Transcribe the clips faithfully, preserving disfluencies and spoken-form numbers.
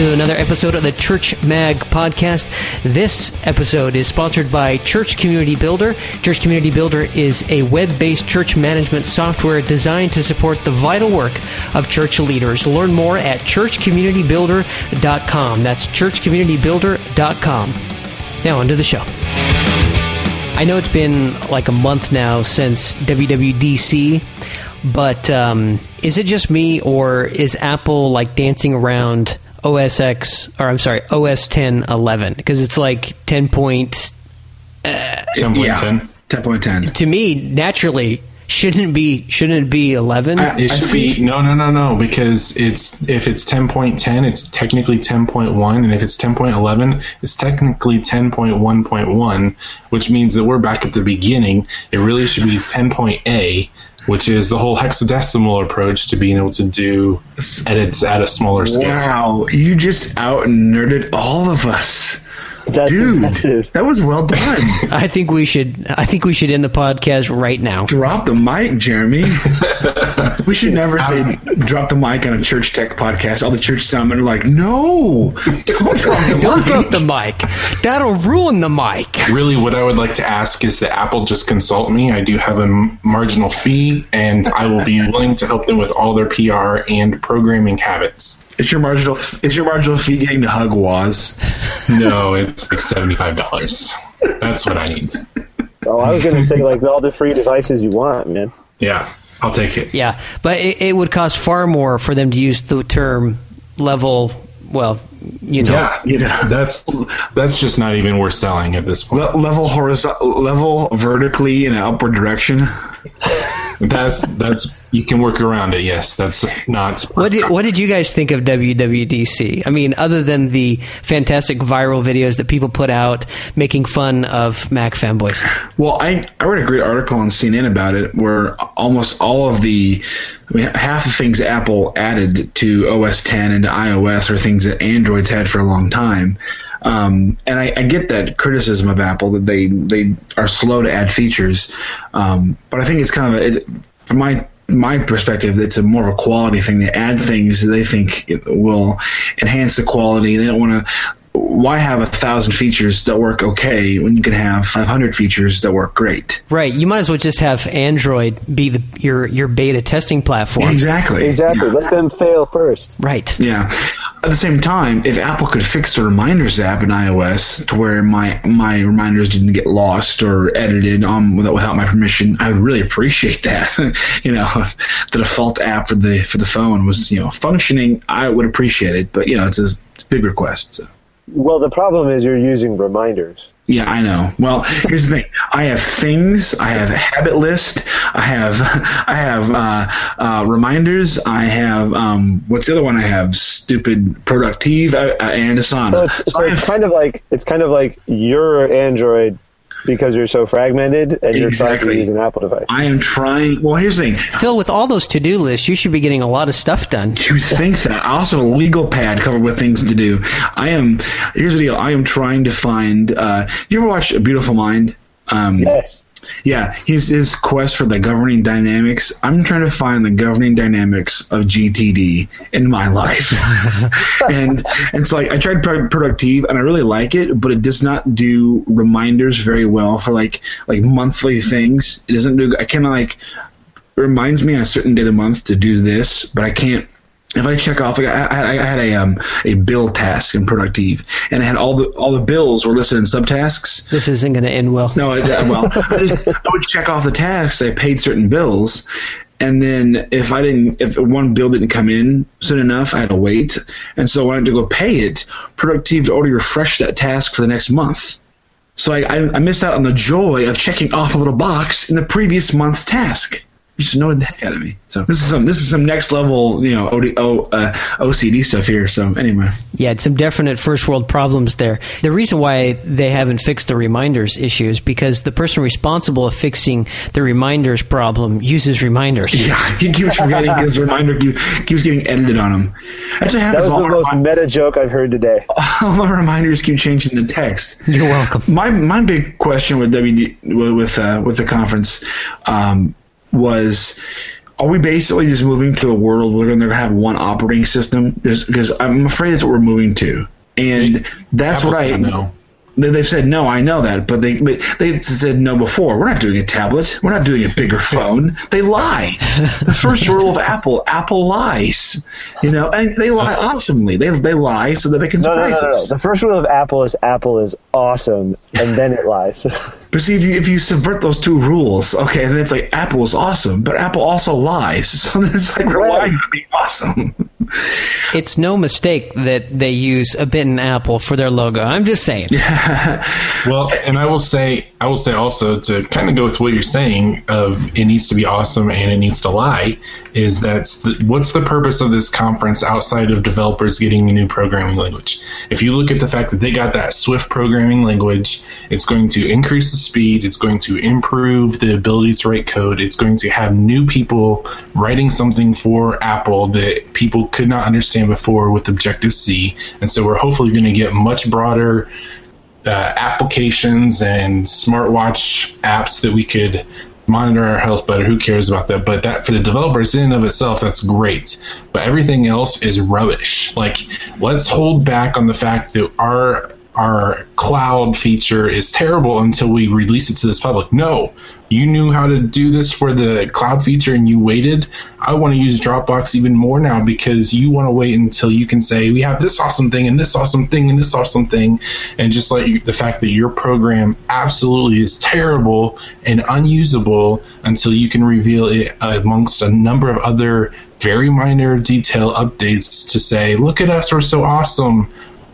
to another episode of the Church Mag Podcast. This episode is sponsored by Church Community Builder. Church Community Builder is a web-based church management software designed to support the vital work of church leaders. Learn more at church community builder dot com. That's church community builder dot com. Now, on to the show. I know it's been like a month now since W W D C, but um, is it just me, or is Apple like dancing around O S X, or I'm sorry, O S ten eleven? Because it's like ten point ten. Uh, yeah, ten ten. To me, naturally, shouldn't be shouldn't it be eleven? Uh, it should be no, no, no, no. Because it's if it's ten point ten, it's technically ten point one, and if it's ten point eleven, it's technically ten point one point one, which means that we're back at the beginning. It really should be ten point A. Which is the whole hexadecimal approach to being able to do edits at a smaller scale. Wow, you just out-nerded all of us. That's Dude, impressive. That was well done. I think we should I think we should end the podcast right now. Drop the mic, Jeremy. We should never say drop the mic on a church tech podcast. All the church soundmen are like, no, don't drop the don't mic. Drop the mic. That'll ruin the mic. Really, what I would like to ask is that Apple just consult me. I do have a marginal fee, and I will be willing to help them with all their P R and programming habits. Is your marginal is your marginal fee getting to hug Woz? No, it's like seventy-five dollars. That's what I need. Oh, I was going to say, like, all the free devices you want, man. Yeah, I'll take it. Yeah, but it, it would cost far more for them to use the term level, well, you know. Yeah, you know, that's that's just not even worth selling at this point. Le- level horizontal, level vertically in an upward direction. That's that's you can work around it. Yes, that's not. What did, what did you guys think of W W D C? I mean, other than the fantastic viral videos that people put out making fun of Mac fanboys. Well, I I read a great article on C N N about it, where almost all of the I mean, half the things Apple added to O S X and to iOS are things that Android's had for a long time. Um, and I, I get that criticism of Apple that they, they are slow to add features, um, but I think it's kind of a, it's, from my my perspective, it's a more of a quality thing. They add things that they think it will enhance the quality. They don't want to. Why have a thousand features that work okay when you can have five hundred features that work great? Right. You might as well just have Android be the, your your beta testing platform. Exactly. Exactly. Yeah. Let them fail first. Right. Yeah. At the same time, if Apple could fix the Reminders app in iOS to where my my reminders didn't get lost or edited on without, without my permission, I would really appreciate that. You know, the default app for the for the phone was, you know, functioning. I would appreciate it, but you know, it's a, it's a big request. So. Well, the problem is you're using reminders. Yeah, I know. Well, here's the thing. I have things. I have a habit list. I have I have uh, uh, reminders. I have, um, what's the other one I have? Stupid productive uh, and Asana. So it's, so it's kind of like it's kind of like your Android because you're so fragmented and you're exactly. trying to use an Apple device. I am trying. Well, here's the thing. Phil, with all those to-do lists, you should be getting a lot of stuff done. You think so? I also have a legal pad covered with things to do. I am. Here's the deal. I am trying to find. Uh, you ever watch A Beautiful Mind? Um, yes. Yeah, his his quest for the governing dynamics. I'm trying to find the governing dynamics of G T D in my life, and, and it's like I tried Productive, and I really like it, but it does not do reminders very well for like like monthly things. It doesn't do. I kind of like it reminds me on a certain day of the month to do this, but I can't. If I check off, like I, I, I had a um, a bill task in Productive, and I had all the all the bills were listed in subtasks. This isn't going to end well. No, it, uh, well, I just I would check off the tasks. I paid certain bills, and then if I didn't, if one bill didn't come in soon enough, I had to wait. And so when I had to go pay it, Productive would already refresh that task for the next month. So I, I I missed out on the joy of checking off a little box in the previous month's task. You just know the heck out of me. So this is some this is some next level, you know, O D, o, uh, O C D stuff here. So anyway, yeah, it's some definite first world problems there. The reason why they haven't fixed the reminders issue is because the person responsible of fixing the reminders problem uses reminders. Yeah, he keeps forgetting his reminder keeps getting edited on him. That, that was the most rem- meta joke I've heard today. All the reminders keep changing the text. You're welcome. My my big question with W D, with uh, with the conference. Um, was are we basically just moving to a world where they're going to have one operating system? Just because I'm afraid that's what we're moving to, and that's Apple's what I know. They've said no. I know that, but they but they said no before. We're not doing a tablet. We're not doing a bigger phone. They lie. The first rule of Apple: Apple lies. You know, and they lie awesomely. They they lie so that they can no, surprise no, no, no, us. No. The first rule of Apple is Apple is awesome, and then it lies. But see, if you if you subvert those two rules, okay, then it's like Apple is awesome, but Apple also lies. So it's like we're lying to be awesome. It's no mistake that they use a bitten apple for their logo. I'm just saying. Yeah. Well, and I will say, I will say also to kind of go with what you're saying of it needs to be awesome and it needs to lie is that the, what's the purpose of this conference outside of developers getting a new programming language? If you look at the fact that they got that Swift programming language, it's going to increase the speed. It's going to improve the ability to write code. It's going to have new people writing something for Apple that people could not understand before with Objective-C, and so we're hopefully going to get much broader uh, applications and smartwatch apps that we could monitor our health better. Who cares about that? But that for the developers in and of itself, that's great. But everything else is rubbish. Like, let's hold back on the fact that our our cloud feature is terrible until we release it to this public. No, you knew how to do this for the cloud feature and you waited. I want to use Dropbox even more now because you want to wait until you can say, we have this awesome thing and this awesome thing and this awesome thing. And just like you, the fact that your program absolutely is terrible and unusable until you can reveal it amongst a number of other very minor detail updates to say, look at us, we're so awesome.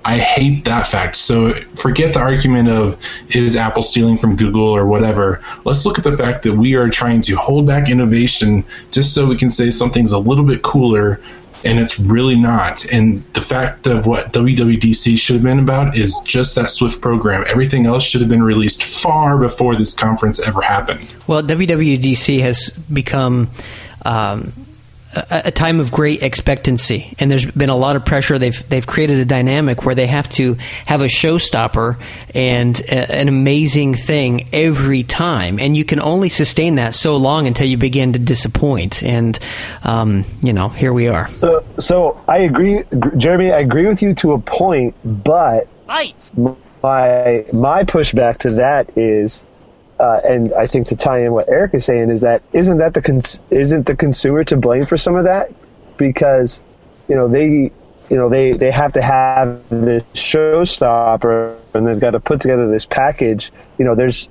I hate that fact. So forget the argument of is Apple stealing from Google or whatever. Let's look at the fact that we are trying to hold back innovation just so we can say something's a little bit cooler, and it's really not. And the fact of what W W D C should have been about is just that Swift program. Everything else should have been released far before this conference ever happened. Well, W W D C has become um a time of great expectancy, and there's been a lot of pressure. They've they've created a dynamic where they have to have a showstopper and a, an amazing thing every time, and you can only sustain that so long until you begin to disappoint. And um, you know, here we are. So, so I agree, Jeremy. I agree with you to a point, but right. my my pushback to that is. Uh, and I think to tie in what Eric is saying is that isn't that the cons- isn't the consumer to blame for some of that, because you know they you know they, they have to have this showstopper and they've got to put together this package. You know, there's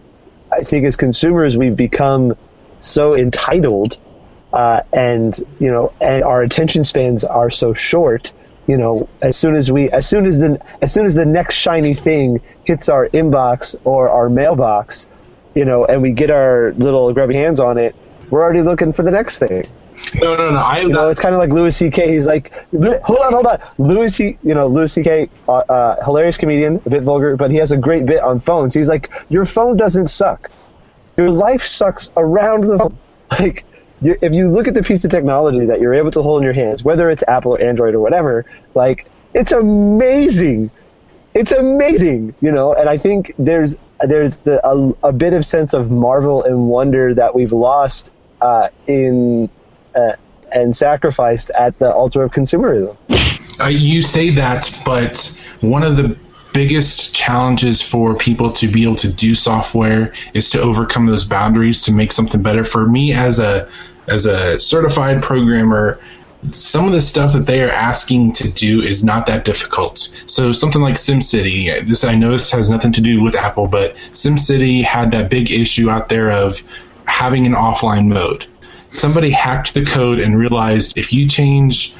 I think as consumers we've become so entitled, uh, and you know and our attention spans are so short. You know, as soon as we as soon as the as soon as the next shiny thing hits our inbox or our mailbox. You know, and we get our little grubby hands on it, we're already looking for the next thing. No, no, no. I you know, it's kind of like Louis C K. He's like, hold on, hold on. Louis C. You know, Louis C K. Uh, uh, hilarious comedian, a bit vulgar, but he has a great bit on phones. He's like, your phone doesn't suck. Your life sucks around the phone. Like, you, if you look at the piece of technology that you're able to hold in your hands, whether it's Apple or Android or whatever, like, it's amazing. It's amazing, you know, and I think there's there's the, a, a bit of sense of marvel and wonder that we've lost uh, in uh, and sacrificed at the altar of consumerism. Uh, you say that, but one of the biggest challenges for people to be able to do software is to overcome those boundaries to make something better. For me, as a as a certified programmer, some of the stuff that they are asking to do is not that difficult. So something like SimCity, this I noticed has nothing to do with Apple, but SimCity had that big issue out there of having an offline mode. Somebody hacked the code and realized if you change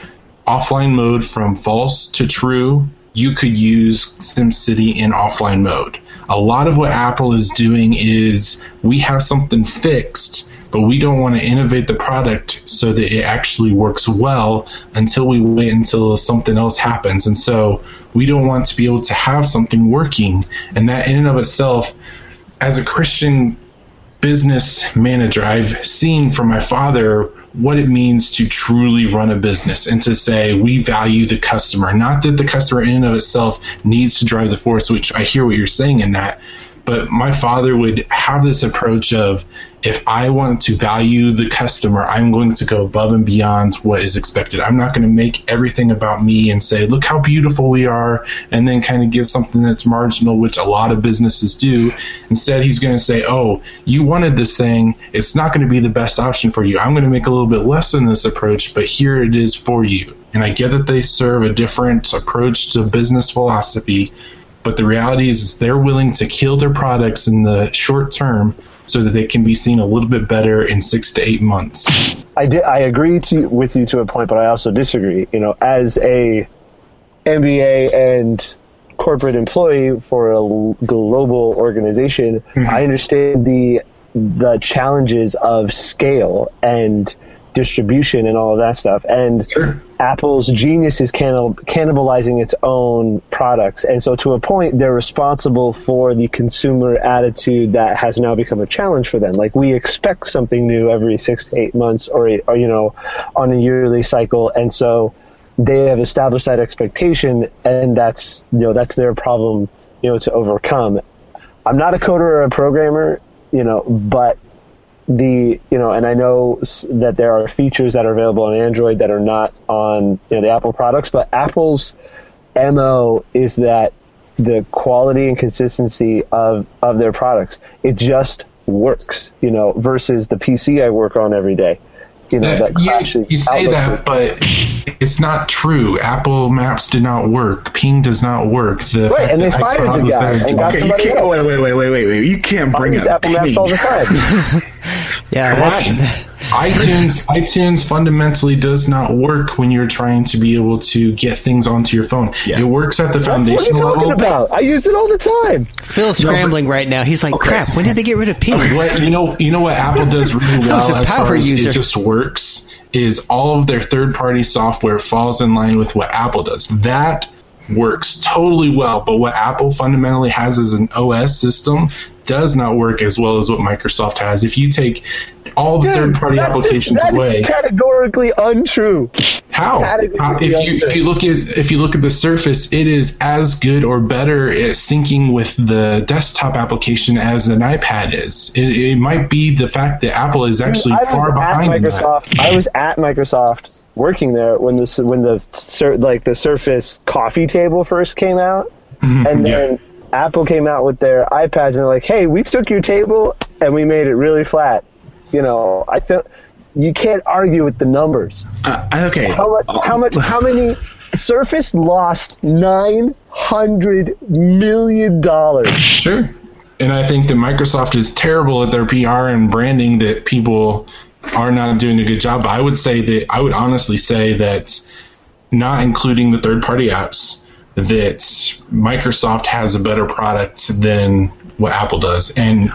offline mode from false to true, you could use SimCity in offline mode. A lot of what Apple is doing is we have something fixed, but we don't want to innovate the product so that it actually works well until we wait until something else happens. And so we don't want to be able to have something working. And that in and of itself, as a Christian business manager, I've seen from my father what it means to truly run a business and to say we value the customer. Not that the customer in and of itself needs to drive the force, which I hear what you're saying in that, But my father would have this approach of, if I want to value the customer, I'm going to go above and beyond what is expected. I'm not going to make everything about me and say, look how beautiful we are, and then kind of give something that's marginal, which a lot of businesses do. Instead, he's going to say, oh, you wanted this thing. It's not going to be the best option for you. I'm going to make a little bit less than this approach, but here it is for you. And I get that they serve a different approach to business philosophy, but the reality is, is they're willing to kill their products in the short term so that they can be seen a little bit better in six to eight months. I di- I agree to, with you to a point, but I also disagree. You know, as a M B A and corporate employee for a global organization, mm-hmm. I understand the the challenges of scale and distribution and all of that stuff. And sure. Apple's genius is cannibalizing its own products. And so to a point, they're responsible for the consumer attitude that has now become a challenge for them. Like, we expect something new every six to eight months or, or you know, on a yearly cycle. And so they have established that expectation, and that's, you know, that's their problem, you know, to overcome. I'm not a coder or a programmer, you know, but The you know, and I know that there are features that are available on Android that are not on, you know, the Apple products, but Apple's M O is that the quality and consistency of, of their products, it just works, you know, versus the P C I work on every day. You know, that crashes. You, you say that, but it's not true. Apple Maps did not work. Ping does not work. The right, and they fired the guy. And got okay, somebody else. Wait, wait, wait, wait, wait, wait. You can't I'll bring use up Apple Ping. Maps all the time. Yeah, Come that's... on. iTunes, iTunes fundamentally does not work when you're trying to be able to get things onto your phone. Yeah. It works at the foundational level. What are you talking level. about? I use it all the time. Phil's no, scrambling but, right now. He's like, okay. crap, when did they get rid of Ping? What, you know, you know what Apple does really well as far as user. It just works is all of their third-party software falls in line with what Apple does. That works totally well, but what Apple fundamentally has as an O S system does not work as well as what Microsoft has. If you take all the Dude, third-party applications is, away, is categorically untrue. How? Categorically How? If you untrue. if you look at if you look at the Surface, it is as good or better at syncing with the desktop application as an iPad is. It, it might be the fact that Apple is actually Dude, far behind Microsoft. That. I was at Microsoft working there when the when the like the Surface coffee table first came out, mm-hmm, and then. Yeah. Apple came out with their iPads and they're like, hey, we took your table and we made it really flat. You know, I think you can't argue with the numbers. Uh, okay. How much, how much, how many Surface lost nine hundred million dollars? Sure. And I think that Microsoft is terrible at their P R and branding that people are not doing a good job. But I would say that I would honestly say that not including the third party apps, that Microsoft has a better product than what Apple does, and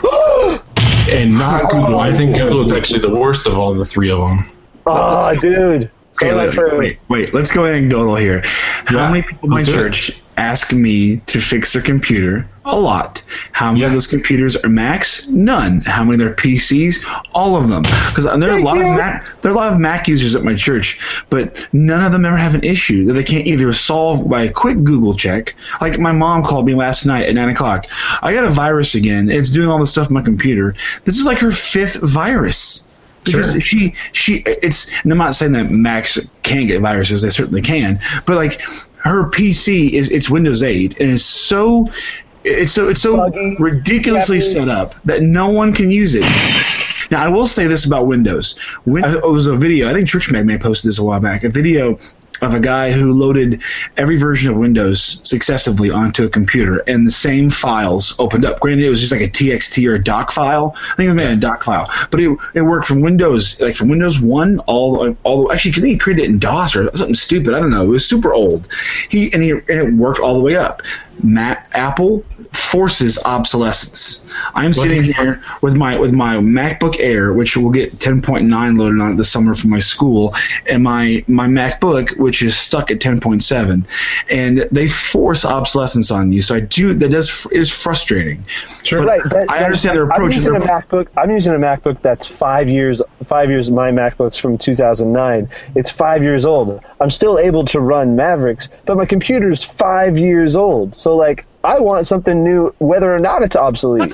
and not Google. I think Google is actually the worst of all the three of them. Oh, dude. Okay, wait, wait, wait, let's go anecdotal here. How yeah, many people in my church it. ask me to fix their computer? A lot. How many yeah. of those computers are Macs? None. How many are P Cs? All of them. Because there are a lot of Mac, there are a lot of Mac users at my church, but none of them ever have an issue that they can't either solve by a quick Google check. Like my mom called me last night at nine o'clock. I got a virus again. It's doing all this stuff on my computer. This is like her fifth virus. Because sure. she, she, it's, and I'm not saying that Macs can get viruses, they certainly can, but like her P C is, it's Windows eight, and it's so, it's so, it's so Buggy, ridiculously happy. set up that no one can use it. Now, I will say this about Windows. When, it was a video, I think Church Mag may posted this a while back, a video of a guy who loaded every version of Windows successively onto a computer, and the same files opened up. Granted, it was just like a T X T or a doc file. I think it was maybe a doc file, but it it worked from Windows, like from Windows one all all the, actually, I think he created it in DOS or something stupid. I don't know. It was super old. He and he and it worked all the way up. Matt, Apple forces obsolescence. I'm sitting here with my with my MacBook Air, which will get ten point nine loaded on it this summer from my school, and my my MacBook, which is stuck at ten point seven, and they force obsolescence on you. So I do that does it is frustrating. Sure, but right. That, I understand their approach. I'm using a MacBook. I'm using a MacBook that's five years five years. My MacBook's from two thousand nine. It's five years old. I'm still able to run Mavericks, but my computer's five years old. So like I want something new, whether or not it's obsolete.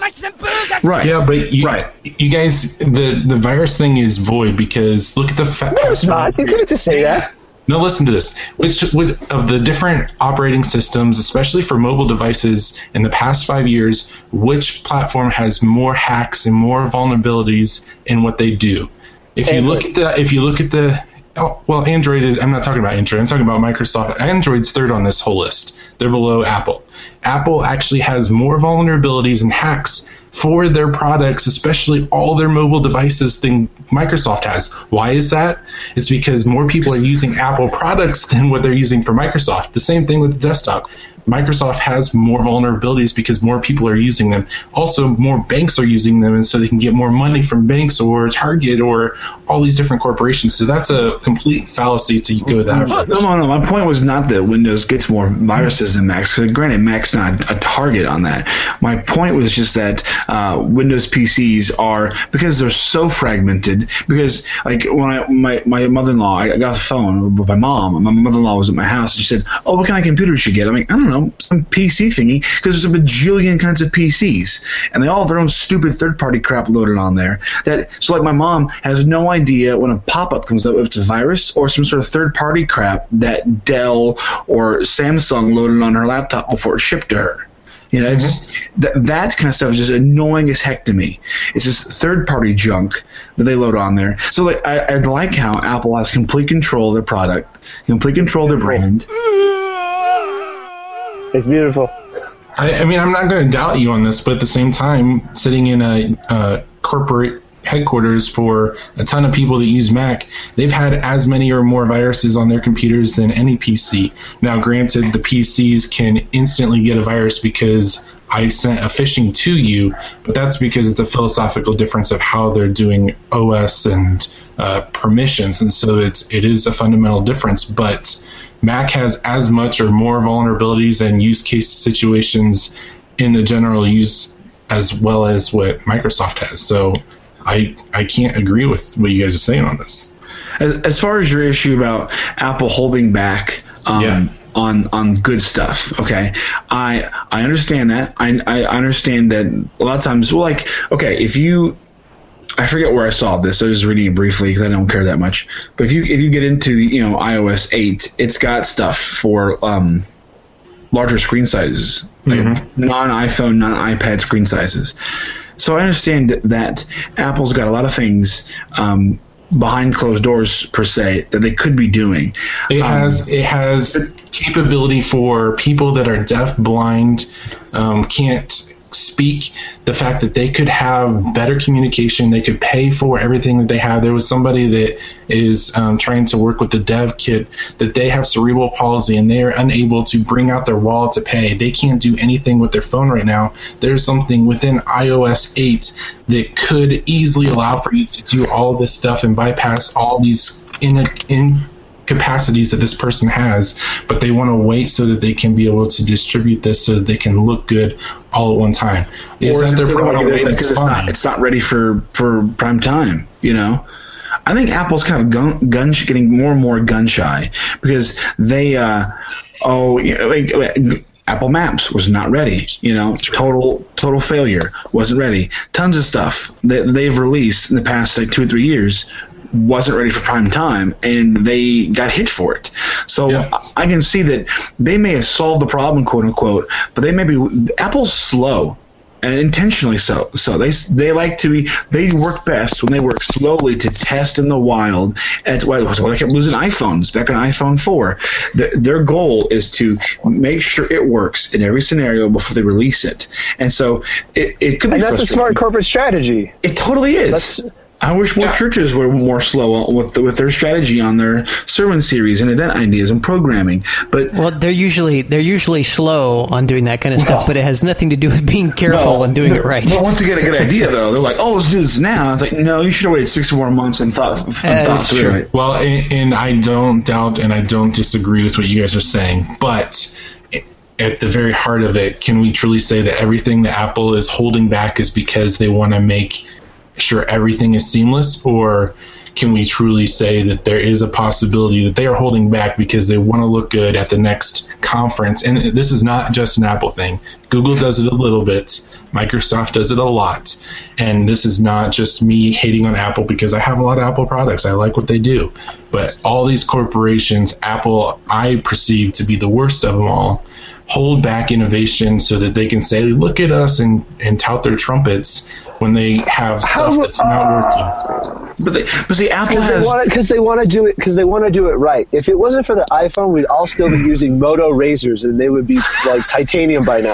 Right. Yeah, but you, right. you guys, the, the virus thing is void because look at the fact. No, it's not. You can't just say that. No, listen to this. Which, which of the different operating systems, especially for mobile devices, in the past five years, which platform has more hacks and more vulnerabilities in what they do? If you look at the, if you look at the, oh, well, Android is. I'm not talking about Android. I'm talking about Microsoft. Android's third on this whole list. They're below Apple. Apple actually has more vulnerabilities and hacks for their products, especially all their mobile devices thing Microsoft has. Why is that? It's because more people are using Apple products than what they're using for Microsoft. The same thing with the desktop. Microsoft has more vulnerabilities because more people are using them. Also, more banks are using them, and so they can get more money from banks or Target or all these different corporations. So that's a complete fallacy to go that route. No, no, no. My point was not that Windows gets more viruses than Mac. So granted, Mac's not a target on that. My point was just that Uh, Windows P Cs are, because they're so fragmented, because like when I, my, my mother-in-law, I got the phone with my mom, and my mother-in-law was at my house, and she said, oh, what kind of computer you should get? I'm like, I don't know, some P C thingy, because there's a bajillion kinds of P Cs, and they all have their own stupid third-party crap loaded on there. That So like my mom has no idea when a pop-up comes up if it's a virus or some sort of third-party crap that Dell or Samsung loaded on her laptop before it shipped to her. You know, it's just th- that kind of stuff is just annoying as heck to me. It's just third-party junk that they load on there. So like, I, I like how Apple has complete control of their product, complete control of their brand. It's beautiful. I, I mean, I'm not going to doubt you on this, but at the same time, sitting in a, a corporate headquarters for a ton of people that use Mac, they've had as many or more viruses on their computers than any P C. Now, granted, the P Cs can instantly get a virus because I sent a phishing to you, but that's because it's a philosophical difference of how they're doing O S and uh, permissions, and so it's it is a fundamental difference. But Mac has as much or more vulnerabilities and use case situations in the general use as well as what Microsoft has. So I, I can't agree with what you guys are saying on this. As, as far as your issue about Apple holding back um, yeah. on on good stuff, okay, I I understand that. I I understand that a lot of times, well, like, okay, if you, I forget where I saw this. I was reading it briefly because I don't care that much. But if you if you get into you know iOS eight, it's got stuff for um, larger screen sizes, like mm-hmm. non-iPhone, non-iPad screen sizes. So I understand that Apple's got a lot of things um, behind closed doors, per se, that they could be doing. It um, has it has capability for people that are deaf, blind, um, can't speak. The fact that they could have better communication, they could pay for everything that they have. There was somebody that is um, trying to work with the dev kit that they have cerebral palsy and they are unable to bring out their wallet to pay. They can't do anything with their phone right now. There's something within iOS eight that could easily allow for you to do all this stuff and bypass all these in in. capacities that this person has, but they want to wait so that they can be able to distribute this so that they can look good all at one time. Is that their problem? It's not, it's not ready for, for prime time, you know? I think Apple's kind of gun, gun getting more and more gun shy because they, uh, oh, you know, like, like, Apple Maps was not ready, you know, total total failure, wasn't ready. Tons of stuff that they've released in the past like two or three years wasn't ready for prime time, and they got hit for it. So yeah. I can see that they may have solved the problem, quote unquote, but they may be Apple's slow, and intentionally so. So they they like to be they work best when they work slowly to test in the wild. That's why they kept losing iPhones back on iPhone four. The, their goal is to make sure it works in every scenario before they release it, and so it it could be. And that's a smart corporate strategy. It totally is. That's- I wish more yeah. churches were more slow with the, with their strategy on their sermon series and event ideas and programming. But well, they're usually they're usually slow on doing that kind of no. stuff. But it has nothing to do with being careful no, and doing no, it right. But once you get a good idea, though, they're like, "Oh, let's do this now." It's like, no, you should have waited six more months and thought. And uh, thought that's through true. It. Well, and, and I don't doubt and I don't disagree with what you guys are saying, but at the very heart of it, can we truly say that everything that Apple is holding back is because they want to make sure everything is seamless, or can we truly say that there is a possibility that they are holding back because they want to look good at the next conference? And this is not just an Apple thing. Google does it a little bit. Microsoft does it a lot. And this is not just me hating on Apple, because I have a lot of Apple products. I like what they do. But all these corporations, Apple, I perceive to be the worst of them all, hold back innovation so that they can say, look at us, and, and tout their trumpets when they have stuff How, that's not uh, working. But, they, but see, Apple has... Because they want to do it, 'cause they want to do it right. If it wasn't for the iPhone, we'd all still be using Moto Razrs, and they would be like titanium by now.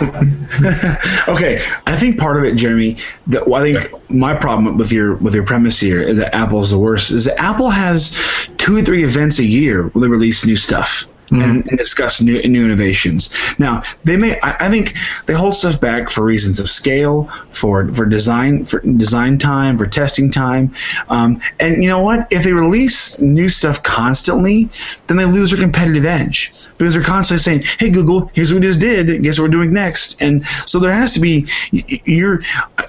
Okay. I think part of it, Jeremy, that, well, I think my problem with your with your premise here is that Apple's the worst, is that Apple has two or three events a year where they release new stuff. And, and discuss new new innovations. Now, they may I, I think they hold stuff back for reasons of scale, for for design for design time, for testing time. Um, and you know what? If they release new stuff constantly, then they lose their competitive edge, because they're constantly saying, "Hey, Google, here's what we just did. Guess what we're doing next." And so there has to be your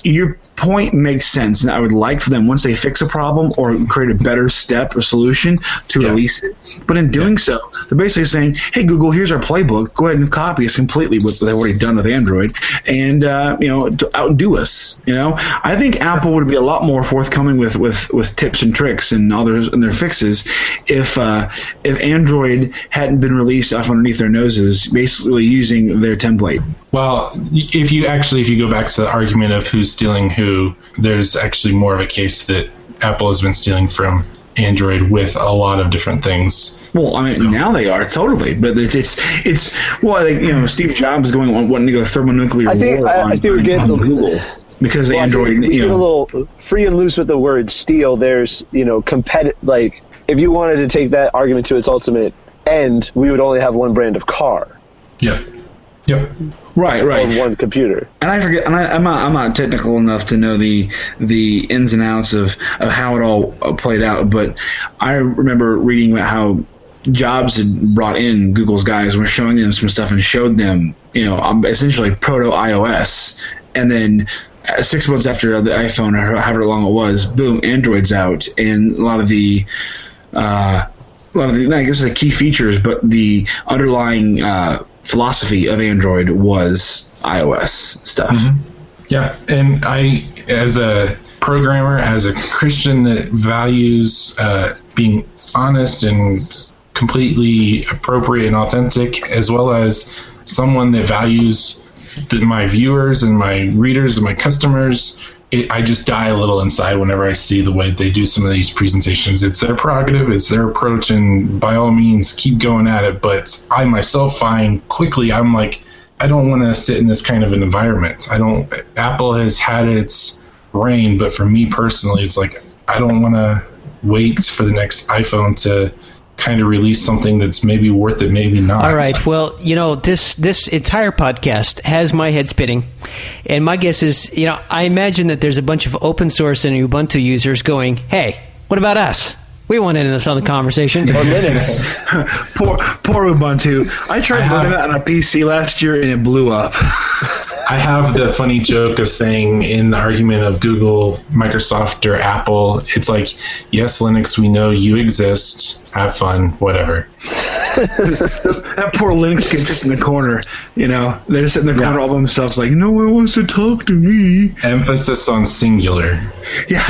your point makes sense, and I would like for them, once they fix a problem or create a better step or solution, to yeah. release it. But in doing yeah. so, they're basically saying, "Hey, Google, here's our playbook. Go ahead and copy us completely what they've already done with Android, and uh, you know, outdo us." You know, I think Apple would be a lot more forthcoming with, with, with tips and tricks and all their and their fixes if uh, if Android hadn't been released off underneath their noses, basically using their template. Well, if you actually if you go back to the argument of who's stealing who, there's actually more of a case that Apple has been stealing from Android with a lot of different things. Well, I mean, so. Now they are totally, but it's it's, it's well, I think, you know, Steve Jobs going on wanting to go thermonuclear I think, war I, on, I think we're getting on a little, Google because well, Android. I think we you know, a little free and loose with the word steal. There's you know, competitive. Like, if you wanted to take that argument to its ultimate end, we would only have one brand of car. Yeah. Yep. Right, right. On one computer. And I forget. And I, I'm not. I'm not technical enough to know the the ins and outs of, of how it all played out. But I remember reading about how Jobs had brought in Google's guys and were showing them some stuff and showed them, you know, essentially proto iOS, and then six months after the iPhone, or however long it was, boom, Android's out, and a lot of the. Uh, Well, I guess the key features, but the underlying uh, philosophy of Android was iOS stuff. Mm-hmm. Yeah, and I, as a programmer, as a Christian that values uh, being honest and completely appropriate and authentic, as well as someone that values the, my viewers and my readers and my customers, It, I just die a little inside whenever I see the way they do some of these presentations. It's their prerogative, it's their approach, and by all means, keep going at it. But I myself find quickly, I'm like, I don't want to sit in this kind of an environment. I don't. Apple has had its reign, but for me personally, it's like I don't want to wait for the next iPhone to kind of release something that's maybe worth it, maybe not. All right. Well, you know, this this entire podcast has my head spinning. And my guess is, you know, I imagine that there's a bunch of open source and Ubuntu users going, "Hey, what about us? We want in on this on the conversation." Or Linux. poor, poor Ubuntu. I tried running it on a P C last year and it blew up. I have the funny joke of saying in the argument of Google, Microsoft, or Apple, it's like, yes, Linux, we know you exist. Have fun, whatever. That poor Linux kid just in the corner, you know. They're just sitting in the corner yeah. all by themselves like, no one wants to talk to me. Emphasis on singular. Yeah.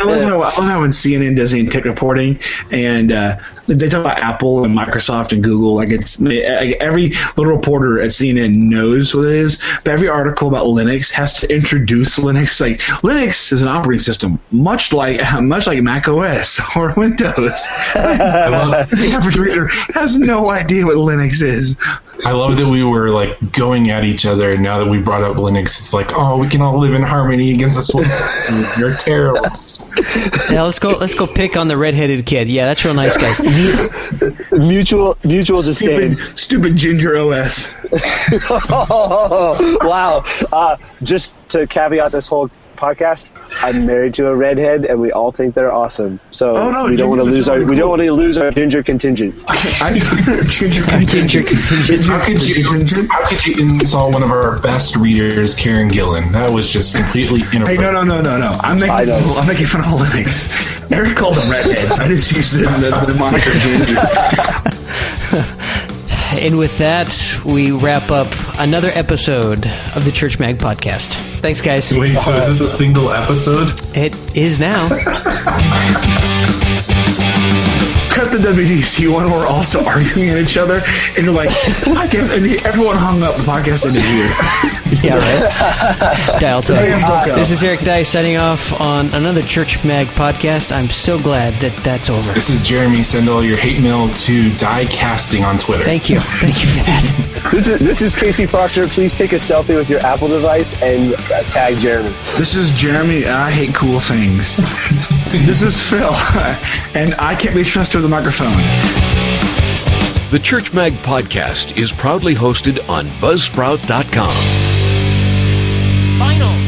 I, love how, I love how when C N N does any tech reporting and uh, they talk about Apple and Microsoft and Google, like it's like every little reporter at C N N knows what is, but every article about Linux has to introduce Linux. Like, Linux is an operating system, much like much like Mac O S or Windows. The average reader has no idea what Linux is. I love that we were like going at each other, and now that we brought up Linux, it's like, oh, we can all live in harmony against this one. You're terrible. Yeah, let's go. Let's go pick on the redheaded kid. Yeah, that's real nice, guys. mutual, mutual disdain. Stupid, stupid ginger O S. Oh, wow. Uh, just to caveat this whole podcast, I'm married to a redhead, and we all think they're awesome. So oh, no, we don't want to lose totally our cool. we don't want to lose our ginger contingent. I, I, ginger contingent. contingent. How could you how could you insult one of our best readers, Karen Gillen? That was just completely inappropriate. Hey, no, no, no, no, no. I'm making I'm making fun of all Linux. Eric called them redheads. I just used the, the, the moniker ginger. And with that, we wrap up another episode of the Church Mag Podcast. Thanks, guys. Wait, so is this a single episode? It is now. Cut the W W D C one where we're also arguing at each other, and you're like, podcast, and everyone hung up, the podcast ended here. Yeah, right? Just dial tone. This is Eric Dye signing off on another Church Mag Podcast. I'm so glad that that's over. This is Jeremy. Send all your hate mail to Diecasting on Twitter. Thank you. Thank you for that. This is this is Casey Proctor. Please take a selfie with your Apple device and uh, tag Jeremy. This is Jeremy. I hate cool things. This is Phil, and I can't be trusted with the microphone. The Church Mag Podcast is proudly hosted on buzzsprout dot com. Final.